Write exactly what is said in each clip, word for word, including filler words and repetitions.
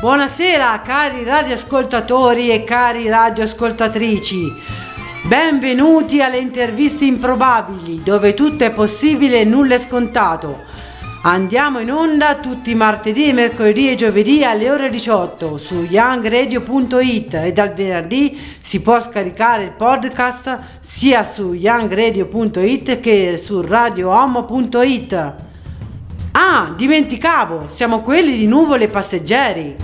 Buonasera cari radioascoltatori e cari radioascoltatrici, benvenuti alle interviste improbabili, dove tutto è possibile e nulla è scontato. Andiamo in onda tutti martedì, mercoledì e giovedì alle ore diciotto su young radio punto it e dal venerdì si può scaricare il podcast sia su young radio punto it che su radiohomo punto it. Ah, dimenticavo, siamo quelli di Nuvole e Passeggeri.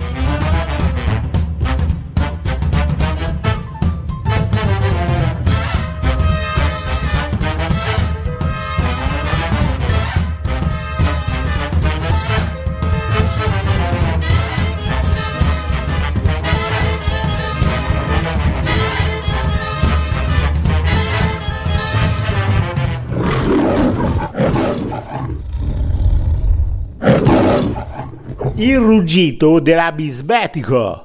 Il ruggito della bisbetica.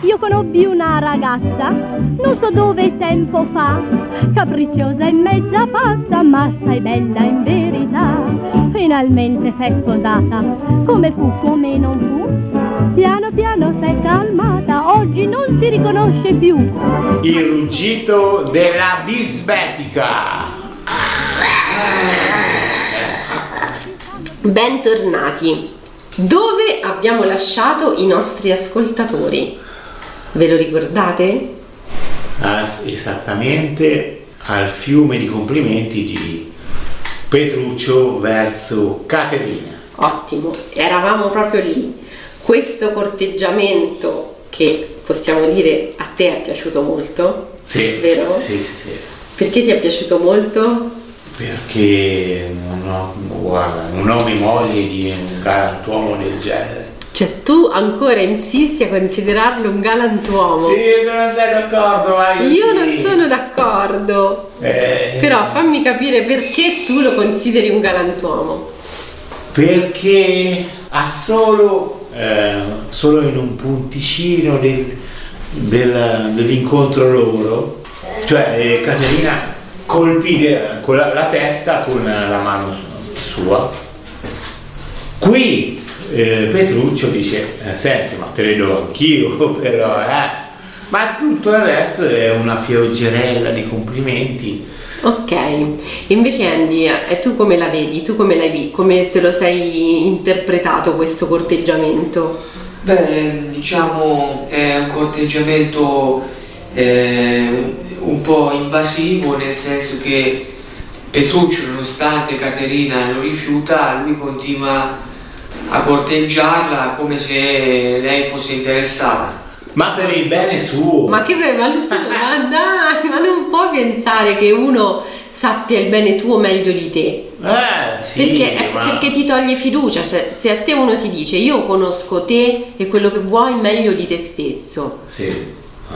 Io conobbi una ragazza, non so dove tempo fa, capricciosa e mezza pazza, ma sai bella in verità. Finalmente s'è sposata, come fu, come non fu, piano piano s'è calmata, oggi non si riconosce più. Il ruggito della bisbetica. Bentornati. Dove abbiamo lasciato i nostri ascoltatori? Ve lo ricordate? As- esattamente al fiume di complimenti di Petruccio verso Caterina. Ottimo, eravamo proprio lì. Questo corteggiamento che possiamo dire a te è piaciuto molto, sì, vero? Sì, sì, sì. Perché ti è piaciuto molto? Perché non ho, guarda, non ho memoria di un galantuomo del genere. Cioè tu ancora insisti a considerarlo un galantuomo? Sì, tu non sei d'accordo, vai. Io sì. Non sono d'accordo, eh. Però fammi capire perché tu lo consideri un galantuomo. Perché ha solo... Eh, solo in un punticino del, del, dell'incontro loro, cioè eh, Caterina colpì de, con la, la testa con la mano sua. Qui eh, Petruccio dice: senti, ma te le do anch'io, però eh. Ma tutto il resto è una pioggerella di complimenti. Ok, invece Andy, e tu come la vedi? Tu come la vi? Come te lo sei interpretato questo corteggiamento? Beh, diciamo è un corteggiamento eh, un po' invasivo, nel senso che Petruccio, nonostante Caterina lo rifiuta, lui continua a corteggiarla come se lei fosse interessata. Ma per il bene suo. Ma che bello, ma, tu, ma dai, ma non può pensare che uno sappia il bene tuo meglio di te. Eh, sì, perché, ma... perché ti toglie fiducia, cioè, se a te uno ti dice io conosco te e quello che vuoi meglio di te stesso. Sì.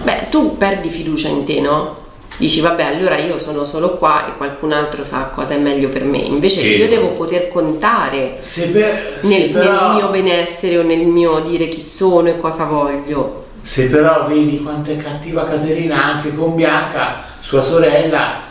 Beh, tu perdi fiducia in te, no? Dici vabbè, allora io sono solo qua e qualcun altro sa cosa è meglio per me. Invece sì, io devo poter contare se per, nel, se però... nel mio benessere o nel mio dire chi sono e cosa voglio. Se però vedi quanto è cattiva Caterina anche con Bianca, sua sorella,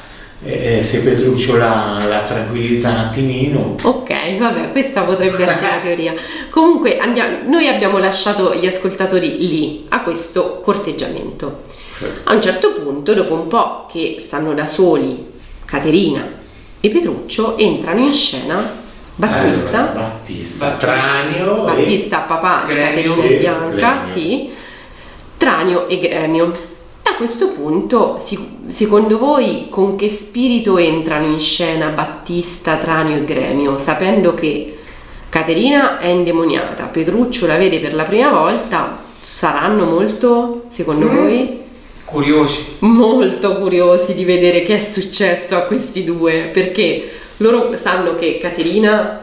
eh, se Petruccio la, la tranquillizza un attimino. Ok, vabbè, questa potrebbe essere la teoria. Comunque andiamo, noi abbiamo lasciato gli ascoltatori lì, a questo corteggiamento. Sì. A un certo punto, dopo un po' che stanno da soli, Caterina e Petruccio entrano in scena. Battista, allora, Battista, Tranio, Battista e papà di Caterina e Bianca, Gremio. Sì. Tranio e Gremio. A questo punto, secondo voi, con che spirito entrano in scena Battista, Tranio e Gremio, sapendo che Caterina è indemoniata, Petruccio la vede per la prima volta? Saranno molto, secondo mm. voi? Curiosi. Molto curiosi di vedere che è successo a questi due, perché loro sanno che Caterina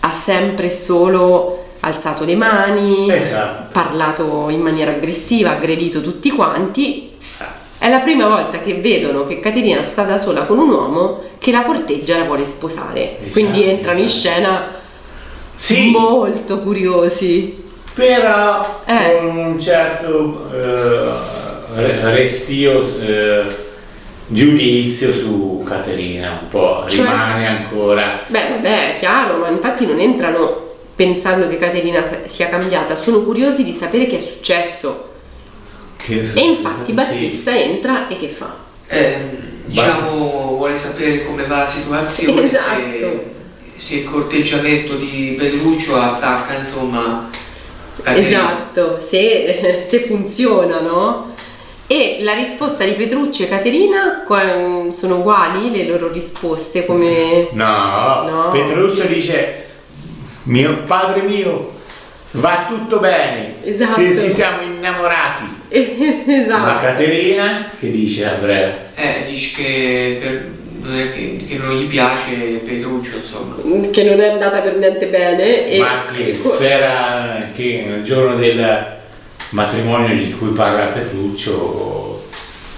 ha sempre solo... alzato le mani, esatto. Parlato in maniera aggressiva, aggredito tutti quanti. È la prima volta che vedono che Caterina sta da sola con un uomo che la corteggia e la vuole sposare, esatto, quindi entrano, esatto, in scena, sì, molto curiosi, però eh. con un certo eh, restio, eh, giudizio su Caterina, un po', cioè, rimane ancora... Beh, vabbè, è chiaro, ma infatti non entrano pensando che Caterina sia cambiata, sono curiosi di sapere che è successo. Che è successo? E infatti Battista, sì, entra e che fa? Eh, diciamo, Battista vuole sapere come va la situazione, esatto, se, se il corteggiamento di Belluccio attacca, insomma... Caterina. Esatto, se, se funziona, no? E la risposta di Petrucci e Caterina sono uguali le loro risposte, come... No, no. Petruccio dice: mio padre mio, va tutto bene, esatto, se ci siamo innamorati. Esatto. Ma Caterina che dice, Andrea? Eh, dice che, per, che, che non gli piace Petruccio, insomma, che non è andata per niente bene, e ma che spera che nel giorno del matrimonio di cui parla Petruccio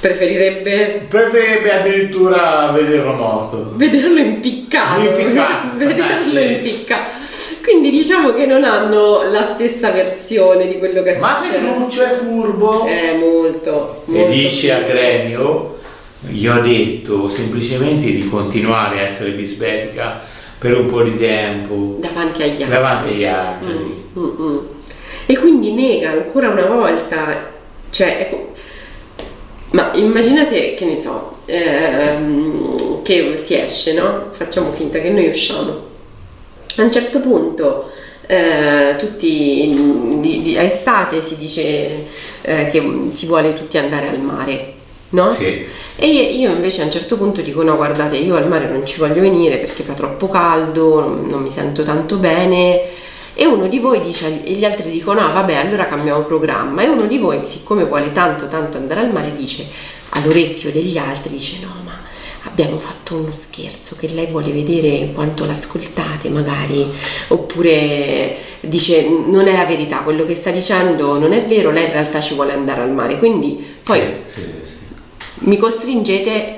preferirebbe preferirebbe addirittura vederlo morto, vederlo impiccato, impiccato. vederlo eh, impiccato. Quindi diciamo che non hanno la stessa versione di quello che è successo. Ma Petruccio è furbo, è molto, molto, e dice furbo a Gremio: gli ho detto semplicemente di continuare a essere bisbetica per un po' di tempo davanti agli altri, davanti agli altri. Mm, mm, mm. E quindi nega ancora una volta, cioè, ecco. Ma immaginate, che ne so, ehm, che si esce, no? Facciamo finta che noi usciamo. A un certo punto, eh, tutti di, di, a estate si dice eh, che si vuole tutti andare al mare, no? Sì. E io invece a un certo punto dico: no, guardate, io al mare non ci voglio venire perché fa troppo caldo, non, non mi sento tanto bene. E uno di voi dice, e gli altri dicono: no, vabbè, allora cambiamo programma. E uno di voi, siccome vuole tanto tanto andare al mare, dice all'orecchio degli altri, dice: no, ma abbiamo fatto uno scherzo, che lei vuole vedere quanto l'ascoltate magari, oppure dice non è la verità, quello che sta dicendo non è vero, lei in realtà ci vuole andare al mare, quindi poi sì, sì, sì, mi costringete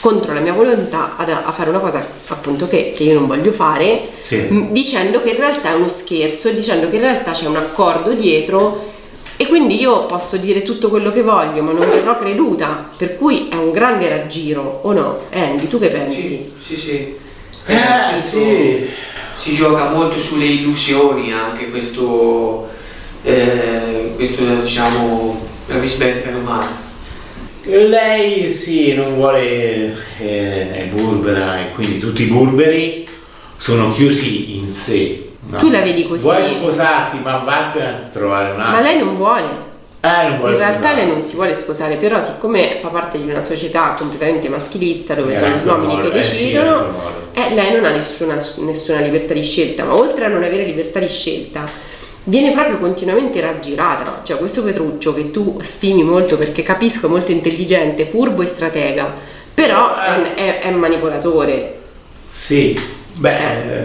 contro la mia volontà ad, a fare una cosa, appunto, che, che io non voglio fare, sì, m- dicendo che in realtà è uno scherzo, dicendo che in realtà c'è un accordo dietro, e quindi io posso dire tutto quello che voglio ma non verrò creduta, per cui è un grande raggiro, o no? Andy, tu che pensi? Sì, sì, sì. Eh, eh, sì. Si gioca molto sulle illusioni anche questo, eh, questo diciamo, la bisbetta romana. Lei sì, non vuole, eh, è burbera, e quindi tutti i burberi sono chiusi in sé, no? Tu la vedi così? Vuoi sposarti, ma vattene a trovare un'altra. Ma lei non vuole. Eh, non vuole. In realtà lei non si vuole sposare, però siccome fa parte di una società completamente maschilista dove sono gli uomini che decidono, eh, lei non ha nessuna, nessuna libertà di scelta, ma oltre a non avere libertà di scelta, viene proprio continuamente raggirata. Cioè, questo Petruccio che tu stimi molto, perché capisco è molto intelligente, furbo e stratega, però è, è, è manipolatore. Sì, beh, eh.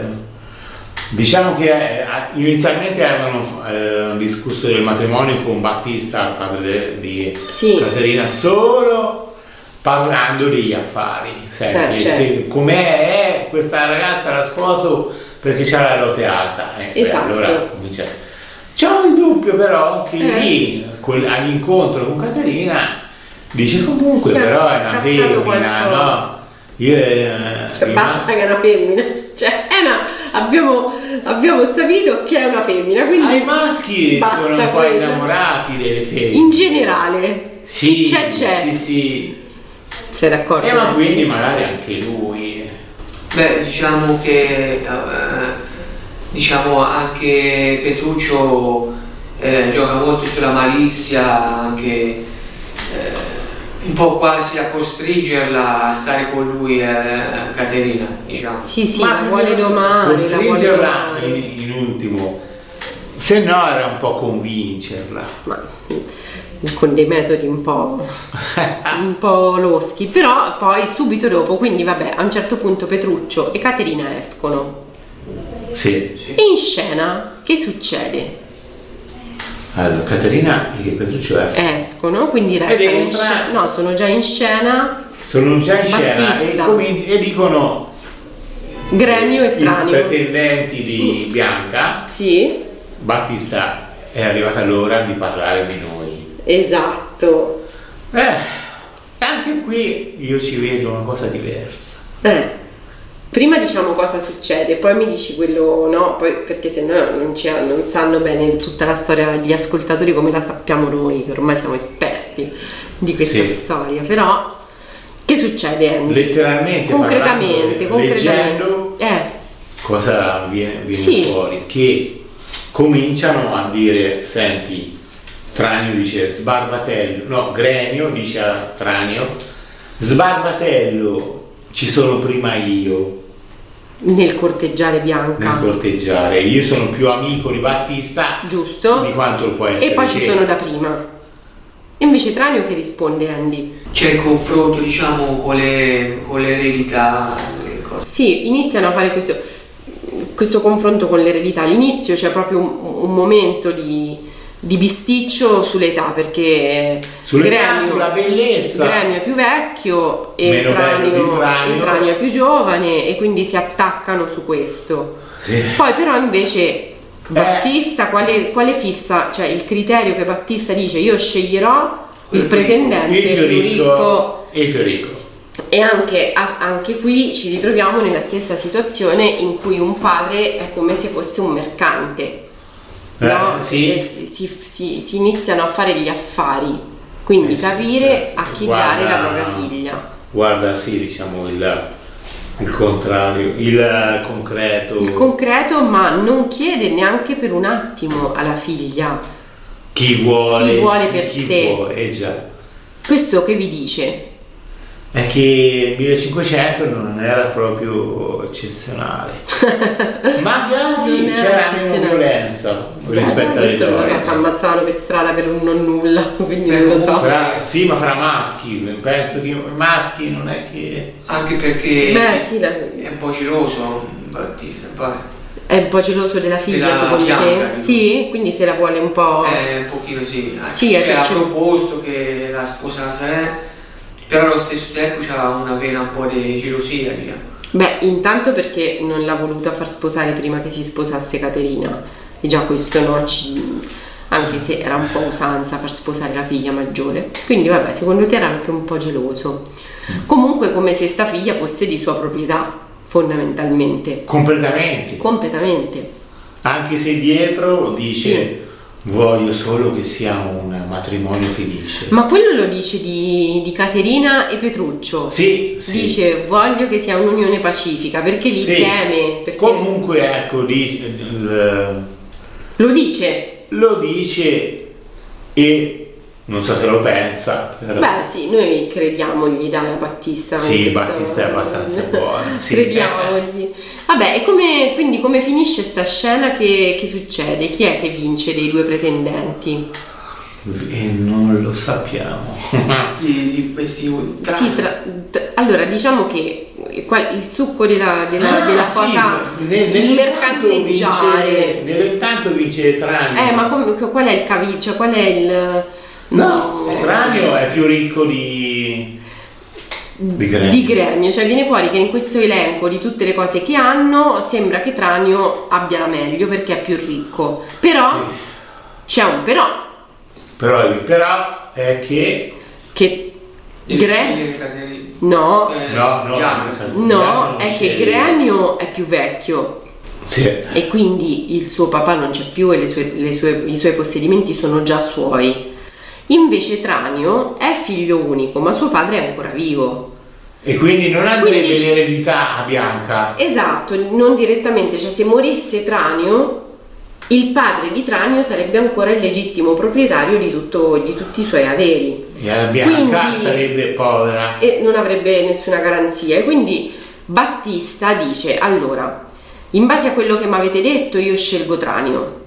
diciamo che eh, inizialmente avevano eh, discusso del matrimonio con Battista, padre di, sì, Caterina, solo parlando degli affari. Senti, sì, certo, com'è, eh, questa ragazza la sposo perché c'ha la lode alta, eh, esatto, beh, allora comincia. C'è un dubbio però che eh. lì all'incontro con Caterina dice: comunque sì, però è una femmina, no? Io, eh, cioè, basta mas- che è una femmina, cioè è una, abbiamo, abbiamo stabilito che è una femmina, quindi i maschi sono un po' innamorati delle femmine in generale, sì, chi c'è c'è, sì, sì, sei d'accordo? Eh, ma quindi magari anche lui, beh, diciamo che uh, diciamo anche Petruccio eh, gioca molto sulla malizia, anche eh, un po' quasi a costringerla a stare con lui, eh, Caterina, diciamo. Sì, sì, ma la vuole domani, costringerla la vuole domani. In, in ultimo, se no era un po' convincerla. Ma con dei metodi un po' un po' loschi, però poi subito dopo, quindi vabbè, a un certo punto Petruccio e Caterina escono. Sì, sì. E in scena che succede? Allora, Caterina e Petruccio escono, escono quindi restano in scena. No, sono già in scena. Sono già in Battista. Scena e, com- e dicono Gremio e Tranio, pretendenti di Bianca. Sì. Battista: è arrivata l'ora di parlare di noi. Esatto. Eh, anche qui io ci vedo una cosa diversa. Eh. Prima diciamo cosa succede, poi mi dici quello, no? Poi, perché se no non, ci, non sanno bene tutta la storia gli ascoltatori come la sappiamo noi, che ormai siamo esperti di questa sì. storia. Però che succede, Andy? Letteralmente, concretamente, parlando, concretamente leggendo, eh. cosa viene, viene sì. fuori? Che cominciano a dire, senti, Tranio dice sbarbatello, no, Gremio dice a Tranio, sbarbatello, ci sono prima io nel corteggiare Bianca, nel corteggiare io sono più amico di Battista, giusto, di quanto lo può essere, e poi ci sono da prima. E invece Tranio che risponde, Andy? C'è il confronto, diciamo, con le con l'eredità, le cose. Sì, iniziano a fare questo questo confronto con l'eredità. All'inizio c'è proprio un, un momento di di bisticcio sull'età, perché Gremio, sulla bellezza, Gremio è più vecchio e Tranio, Tranio. Tranio è più giovane, e quindi si attaccano su questo. Sì. Poi però invece eh. Battista quale, quale fissa, cioè il criterio che Battista dice, io sceglierò il pretendente il più ricco, il più ricco. E anche, anche qui ci ritroviamo nella stessa situazione in cui un padre è come se fosse un mercante. No, eh, sì. si, si, si, si iniziano a fare gli affari, quindi eh, capire sì, a chi guarda, dare la propria figlia. Guarda, sì, diciamo il, il contrario, il concreto. Il concreto, ma non chiede neanche per un attimo alla figlia chi vuole, chi vuole per chi sé. Vuole, eh già. Questo che vi dice? È che il millecinquecento non era proprio eccezionale, magari c'era meno violenza rispetto alle donne. Questo si ammazzavano per strada per un non nulla, quindi eh, non lo so. Fra, sì, ma fra maschi, penso che maschi non è che. Anche perché Beh, sì, la... è un po' geloso Battista, poi. È un po' geloso della figlia, della secondo Bianca, te? Sì, quindi se la vuole un po'. Eh, un pochino sì. Sì, c'è è proposto che la sposa se. Però allo stesso tempo c'ha una vena un po' di gelosia, diciamo. Beh, intanto perché non l'ha voluta far sposare prima che si sposasse Caterina, e già questo no, ci, anche se era un po' usanza far sposare la figlia maggiore, quindi vabbè, secondo te era anche un po' geloso. Comunque come se sta figlia fosse di sua proprietà, fondamentalmente. Completamente. Completamente. Anche se dietro dice... Sì. Voglio solo che sia un matrimonio felice. Ma quello lo dice di, di Caterina e Petruccio. Sì, sì. Dice voglio che sia un'unione pacifica, perché li sì. teme. Perché... Comunque ecco di, l... lo dice. Lo dice e non so se lo pensa. Però... Beh sì, noi crediamogli, dai, a Battista. Sì, Battista è abbastanza buono. Sì, crediamogli. Vabbè, e come, quindi come finisce sta scena? Che, che succede? Chi è che vince dei due pretendenti? E non lo sappiamo. di, di questi sì, tra, tra, allora diciamo che il succo della, della, ah, della sì, cosa nel, nel il mercanteggiare nell'intanto vince Tranio. Eh, ma com, qual è il cavillo? Cioè, qual è il no, Tranio è più ricco di Di gremio. di gremio, cioè viene fuori che in questo elenco di tutte le cose che hanno sembra che Tranio abbia la meglio perché è più ricco, però sì. c'è un però però il però è che che Gremio no eh, no no, no è che Gremio è più vecchio sì. e quindi il suo papà non c'è più e le sue, le sue, i suoi possedimenti sono già suoi. Invece Tranio è figlio unico, ma suo padre è ancora vivo. E quindi non ha delle eredità a Bianca. Esatto, non direttamente, cioè se morisse Tranio, il padre di Tranio sarebbe ancora il legittimo proprietario di, tutto, di tutti i suoi averi. E la Bianca quindi, sarebbe povera. E non avrebbe nessuna garanzia. E quindi Battista dice, allora, in base a quello che mi avete detto io scelgo Tranio.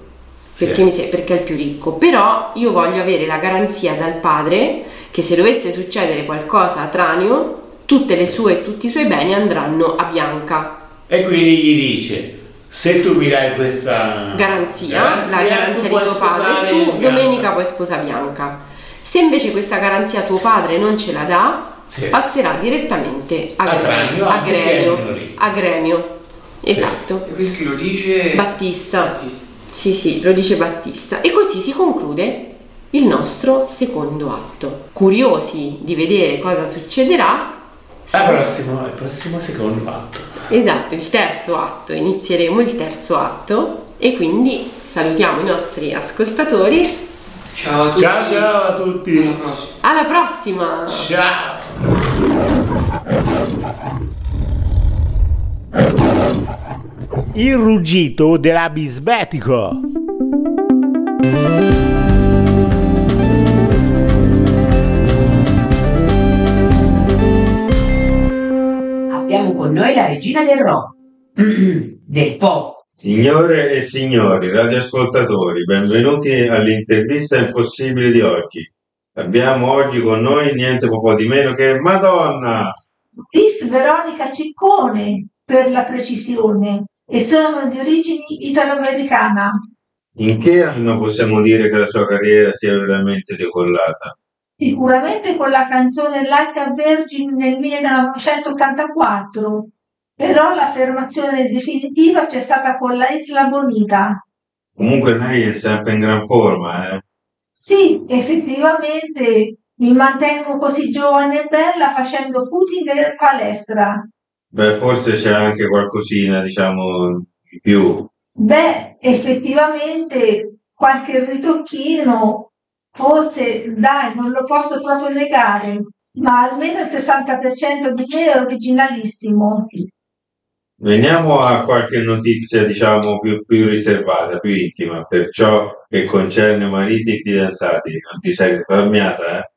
Perché, mi sei, perché è il più ricco, però io voglio avere la garanzia dal padre che se dovesse succedere qualcosa a Tranio tutte le sue, tutti i suoi beni andranno a Bianca. E quindi gli dice se tu mi dai questa garanzia, garanzia la garanzia di tuo padre, tu Bianca. Domenica puoi sposare Bianca. Se invece questa garanzia tuo padre non ce la dà sì. passerà direttamente a, a Gremio, Tranio, a, Gremio a Gremio esatto sì. E questo lo dice Battista. Battista. Sì, sì, lo dice Battista. E così si conclude il nostro secondo atto. Curiosi di vedere cosa succederà, al prossimo, al prossimo secondo atto. Esatto, il terzo atto, inizieremo il terzo atto e quindi salutiamo i nostri ascoltatori. Ciao a tutti. Ciao, ciao a tutti. Alla prossima. Alla prossima. Ciao. Il ruggito della bisbetica. Abbiamo con noi la regina del rock, del pop. Signore e signori radioascoltatori, benvenuti all'intervista impossibile di oggi. Abbiamo oggi con noi niente po' di meno che Madonna! Miss Veronica Ciccone, per la precisione, e sono di origini italoamericana. In che anno possiamo dire che la sua carriera sia veramente decollata? Sicuramente con la canzone Like a Virgin nel millenovecentottantaquattro. Però l'affermazione definitiva c'è stata con la Isla Bonita. Comunque lei è sempre in gran forma, eh? Sì, effettivamente mi mantengo così giovane e bella facendo footing e palestra. Beh, forse c'è anche qualcosina, diciamo, di più. Beh, effettivamente qualche ritocchino, forse, dai, non lo posso proprio negare, ma almeno il sessanta per cento di me è originalissimo. Veniamo a qualche notizia, diciamo, più, più riservata, più intima, per ciò che concerne mariti e fidanzati. Non ti sei risparmiata, eh?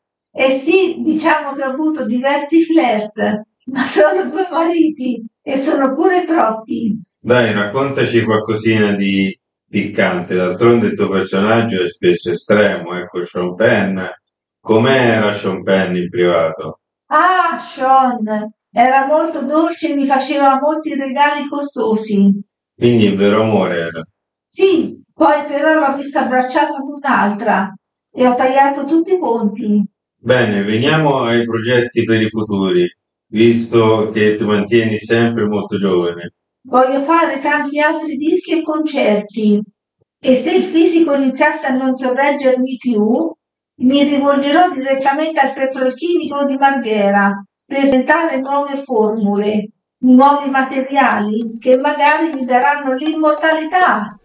Eh sì, diciamo che ho avuto diversi flirt, ma sono due mariti e sono pure troppi. Dai, raccontaci qualcosina di piccante. D'altronde il tuo personaggio è spesso estremo, ecco, Sean Penn. Com'era Sean Penn in privato? Ah, Sean... era molto dolce e mi faceva molti regali costosi. Quindi il vero amore era? Sì, poi però l'ho vista abbracciata ad un'altra e ho tagliato tutti i ponti. Bene, veniamo ai progetti per i futuri, visto che ti mantieni sempre molto giovane. Voglio fare tanti altri dischi e concerti e se il fisico iniziasse a non sorreggermi più, mi rivolgerò direttamente al petrolchimico di Marghera. Presentare nuove formule, nuovi materiali che magari mi daranno l'immortalità.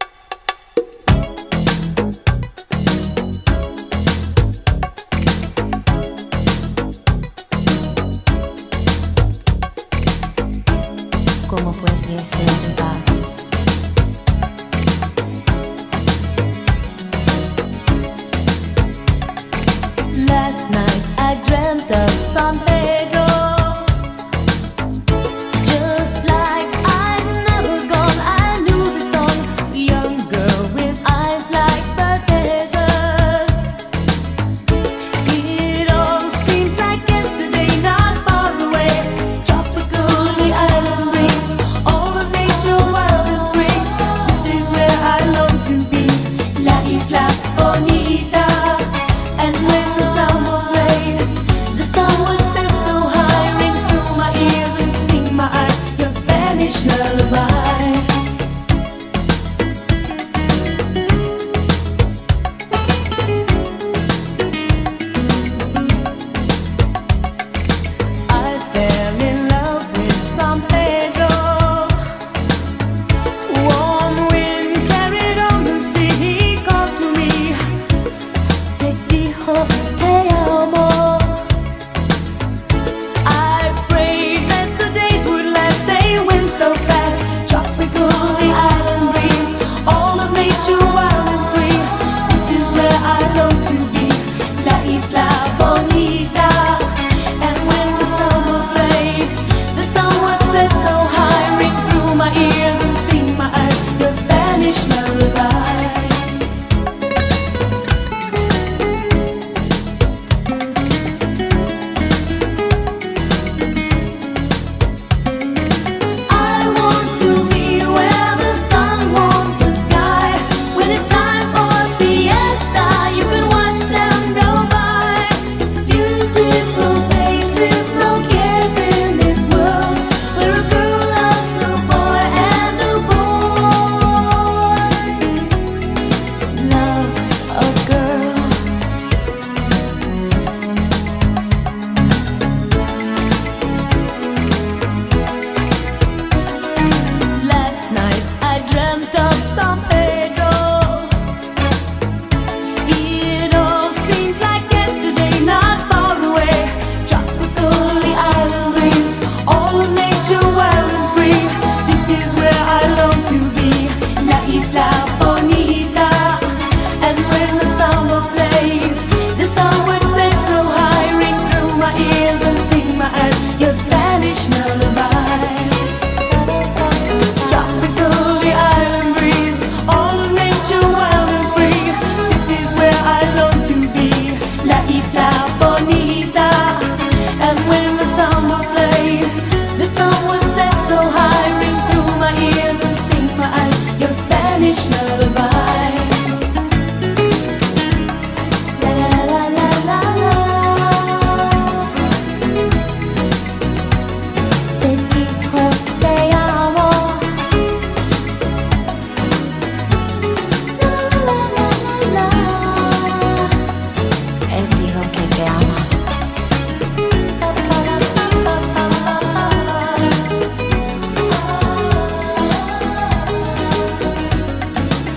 Come puoi essere arrivato? Last night I dreamt of something. All of nature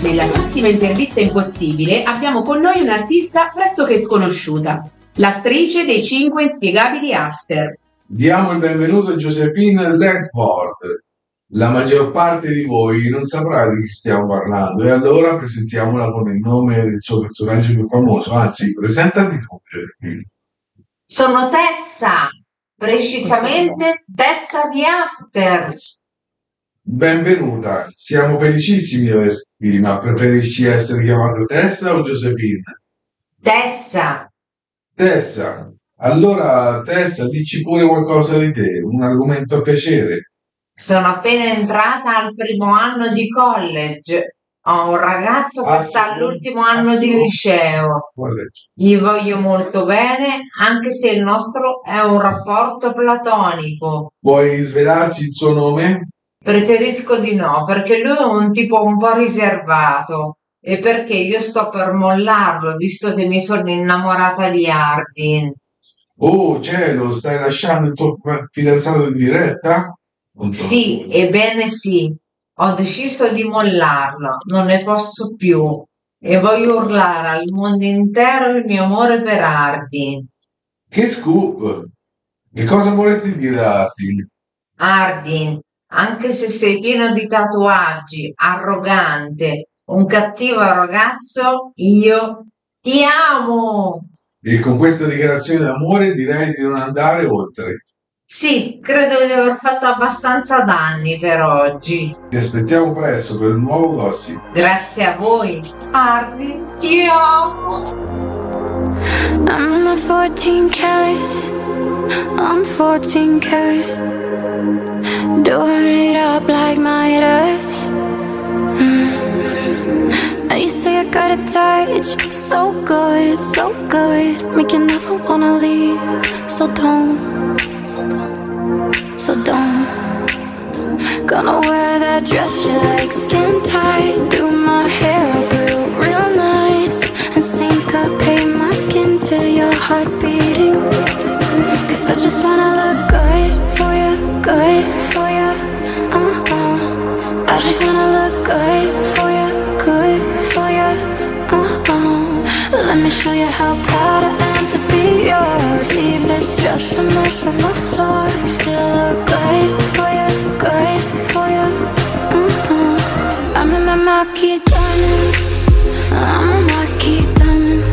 della prossima intervista impossibile abbiamo con noi un'artista pressoché sconosciuta, l'attrice dei cinque inspiegabili After. Diamo il benvenuto a Josephine Langford. La maggior parte di voi non saprà di chi stiamo parlando e allora presentiamola con il nome del suo personaggio più famoso, anzi presentati tu. Sono Tessa, precisamente Tessa di After. Benvenuta, siamo felicissimi di averti, ma preferisci essere chiamata Tessa o Josephine? Tessa. Tessa, allora Tessa dici pure qualcosa di te, un argomento a piacere. Sono appena entrata al primo anno di college, ho un ragazzo che sta all'ultimo anno di liceo, gli voglio molto bene anche se il nostro è un rapporto platonico. Vuoi svelarci il suo nome? Preferisco di no, perché lui è un tipo un po' riservato e perché io sto per mollarlo visto che mi sono innamorata di Hardin. Oh cielo, stai lasciando il tuo fidanzato in diretta? Sì, ebbene sì, ho deciso di mollarlo, non ne posso più e voglio urlare al mondo intero il mio amore per Hardin. Che scoop! Che cosa vorresti dire a Hardin? Hardin, anche se sei pieno di tatuaggi, arrogante, un cattivo ragazzo, io ti amo! E con questa dichiarazione d'amore direi di non andare oltre. Sì, credo di aver fatto abbastanza danni per oggi. Ti aspettiamo presto per un nuovo gossip. Grazie a voi. Arvi, ti amo. I'm a fourteen carats, I'm fourteen carat, doing it up like my ears. Mm. You say I got a touch, so good, so good, make you never wanna leave, so don't. So don't. Gonna wear that dress you like, skin tight, do my hair up real, real nice, and syncopate my skin to your heart beating. Cause I just wanna look good for you, good for you, uh-huh. I just wanna look good for you, good for you, uh-huh. Let me show you how proud I am to be yours. Leave this dress a mess on the floor, still look good for you, good for you, mm-hmm. I'm in my marquee diamonds, I'm a marquee diamond.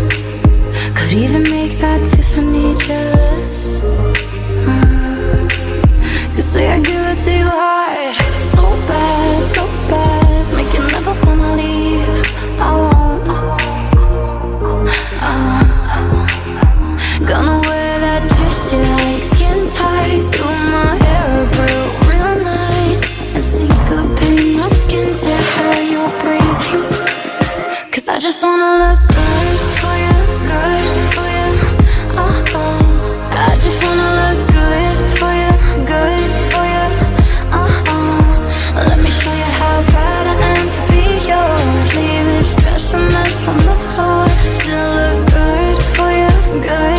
Could even make that Tiffany jealous, mm. You say I give it to you hard, so bad, so bad, make you never wanna leave, I won't, I won't. Gonna wear that dress you like, skin tight, do my hair up real, real nice, and sink up in my skin to how you're breathing. Cause I just wanna look good for you, good for you, uh-oh. I just wanna look good for you, good for you, uh-oh. Let me show you how proud I am to be yours. Leave this dress a mess on the floor, still look good for you, good.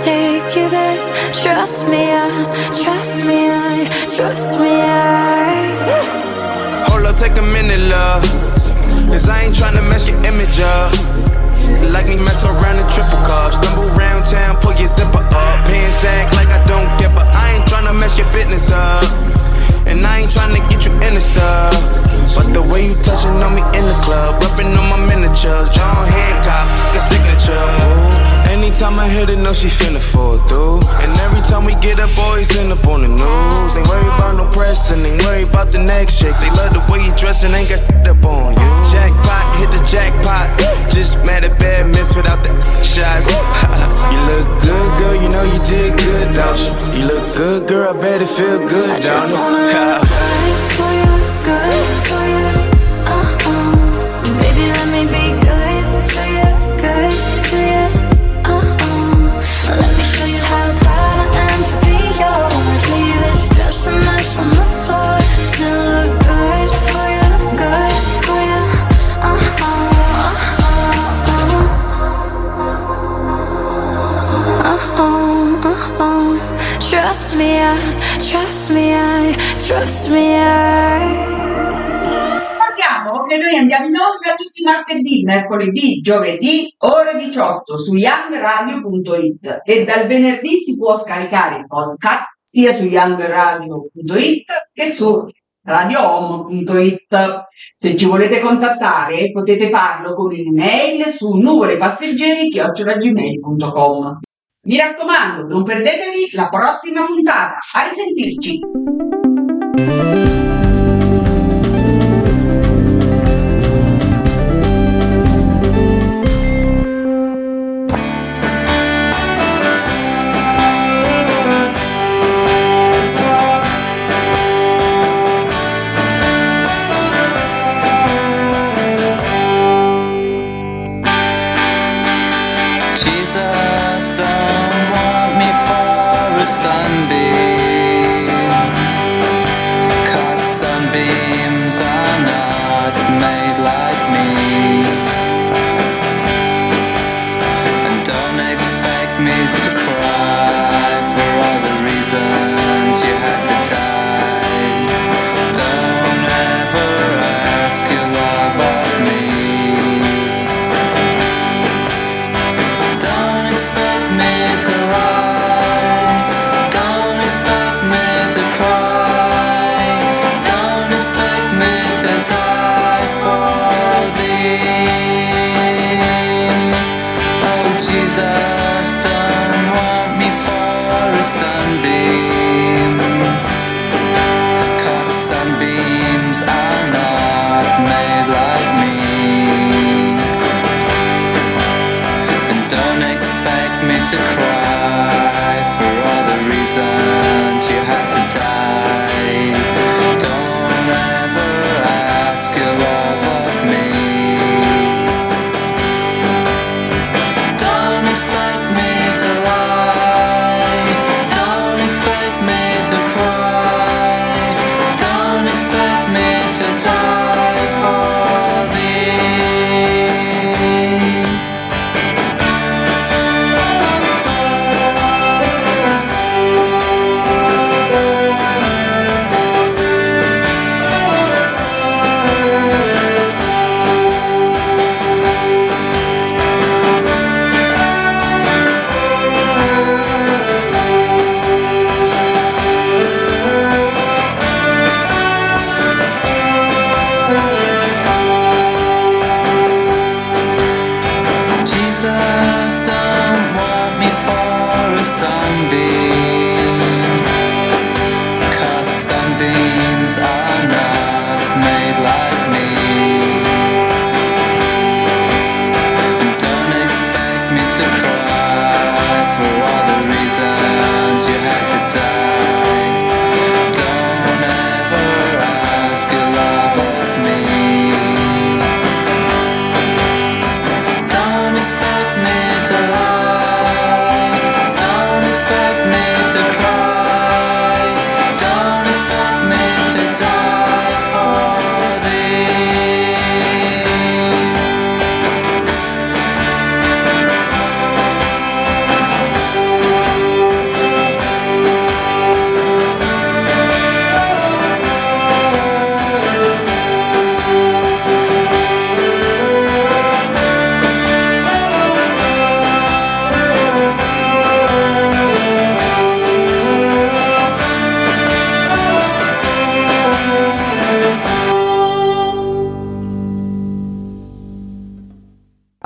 Take you there, trust me, I, trust me, I, trust me, I. Hold up, take a minute, love, cause I ain't tryna mess your image up. Like me mess around in triple cups, stumble round town, pull your zipper up, pants act like I don't get, but I ain't tryna mess your business up. And I ain't tryna get you in the stuff, but the way you touching on me in the club, rubbing on my miniatures, John Hancock, the signature. Anytime I hit it, know she finna fall through. And every time we get up, boys end up on the news. Ain't worried about no pressing, ain't worried about the next chick. They love the way you dressin', ain't got shit up on you. Jackpot, hit the jackpot. Just mad at bad miss without the shots. You look good, girl, you know you did good, don't you? You look good, girl, I bet it feel good, I don't you? I just wanna look for you, good for you, uh-uh. Baby, let me be good to you, good to you. Let me show you how proud I am to be yours. Leave this dress and mess on the floor, still look good. Ricordiamo che noi andiamo in onda tutti i martedì, mercoledì, giovedì, ore diciotto su young radio punto it e dal venerdì si può scaricare il podcast sia su young radio punto it che su radiohomo punto it. Se ci volete contattare potete farlo con un'email su nuvolepasseggeri chiocciola gmail punto com. Mi raccomando, non perdetevi la prossima puntata. A risentirci! To cry for all the reasons you had to die. Don't ever ask your love of me. Don't expect me to lie. Don't expect me to cry. Don't expect me to die for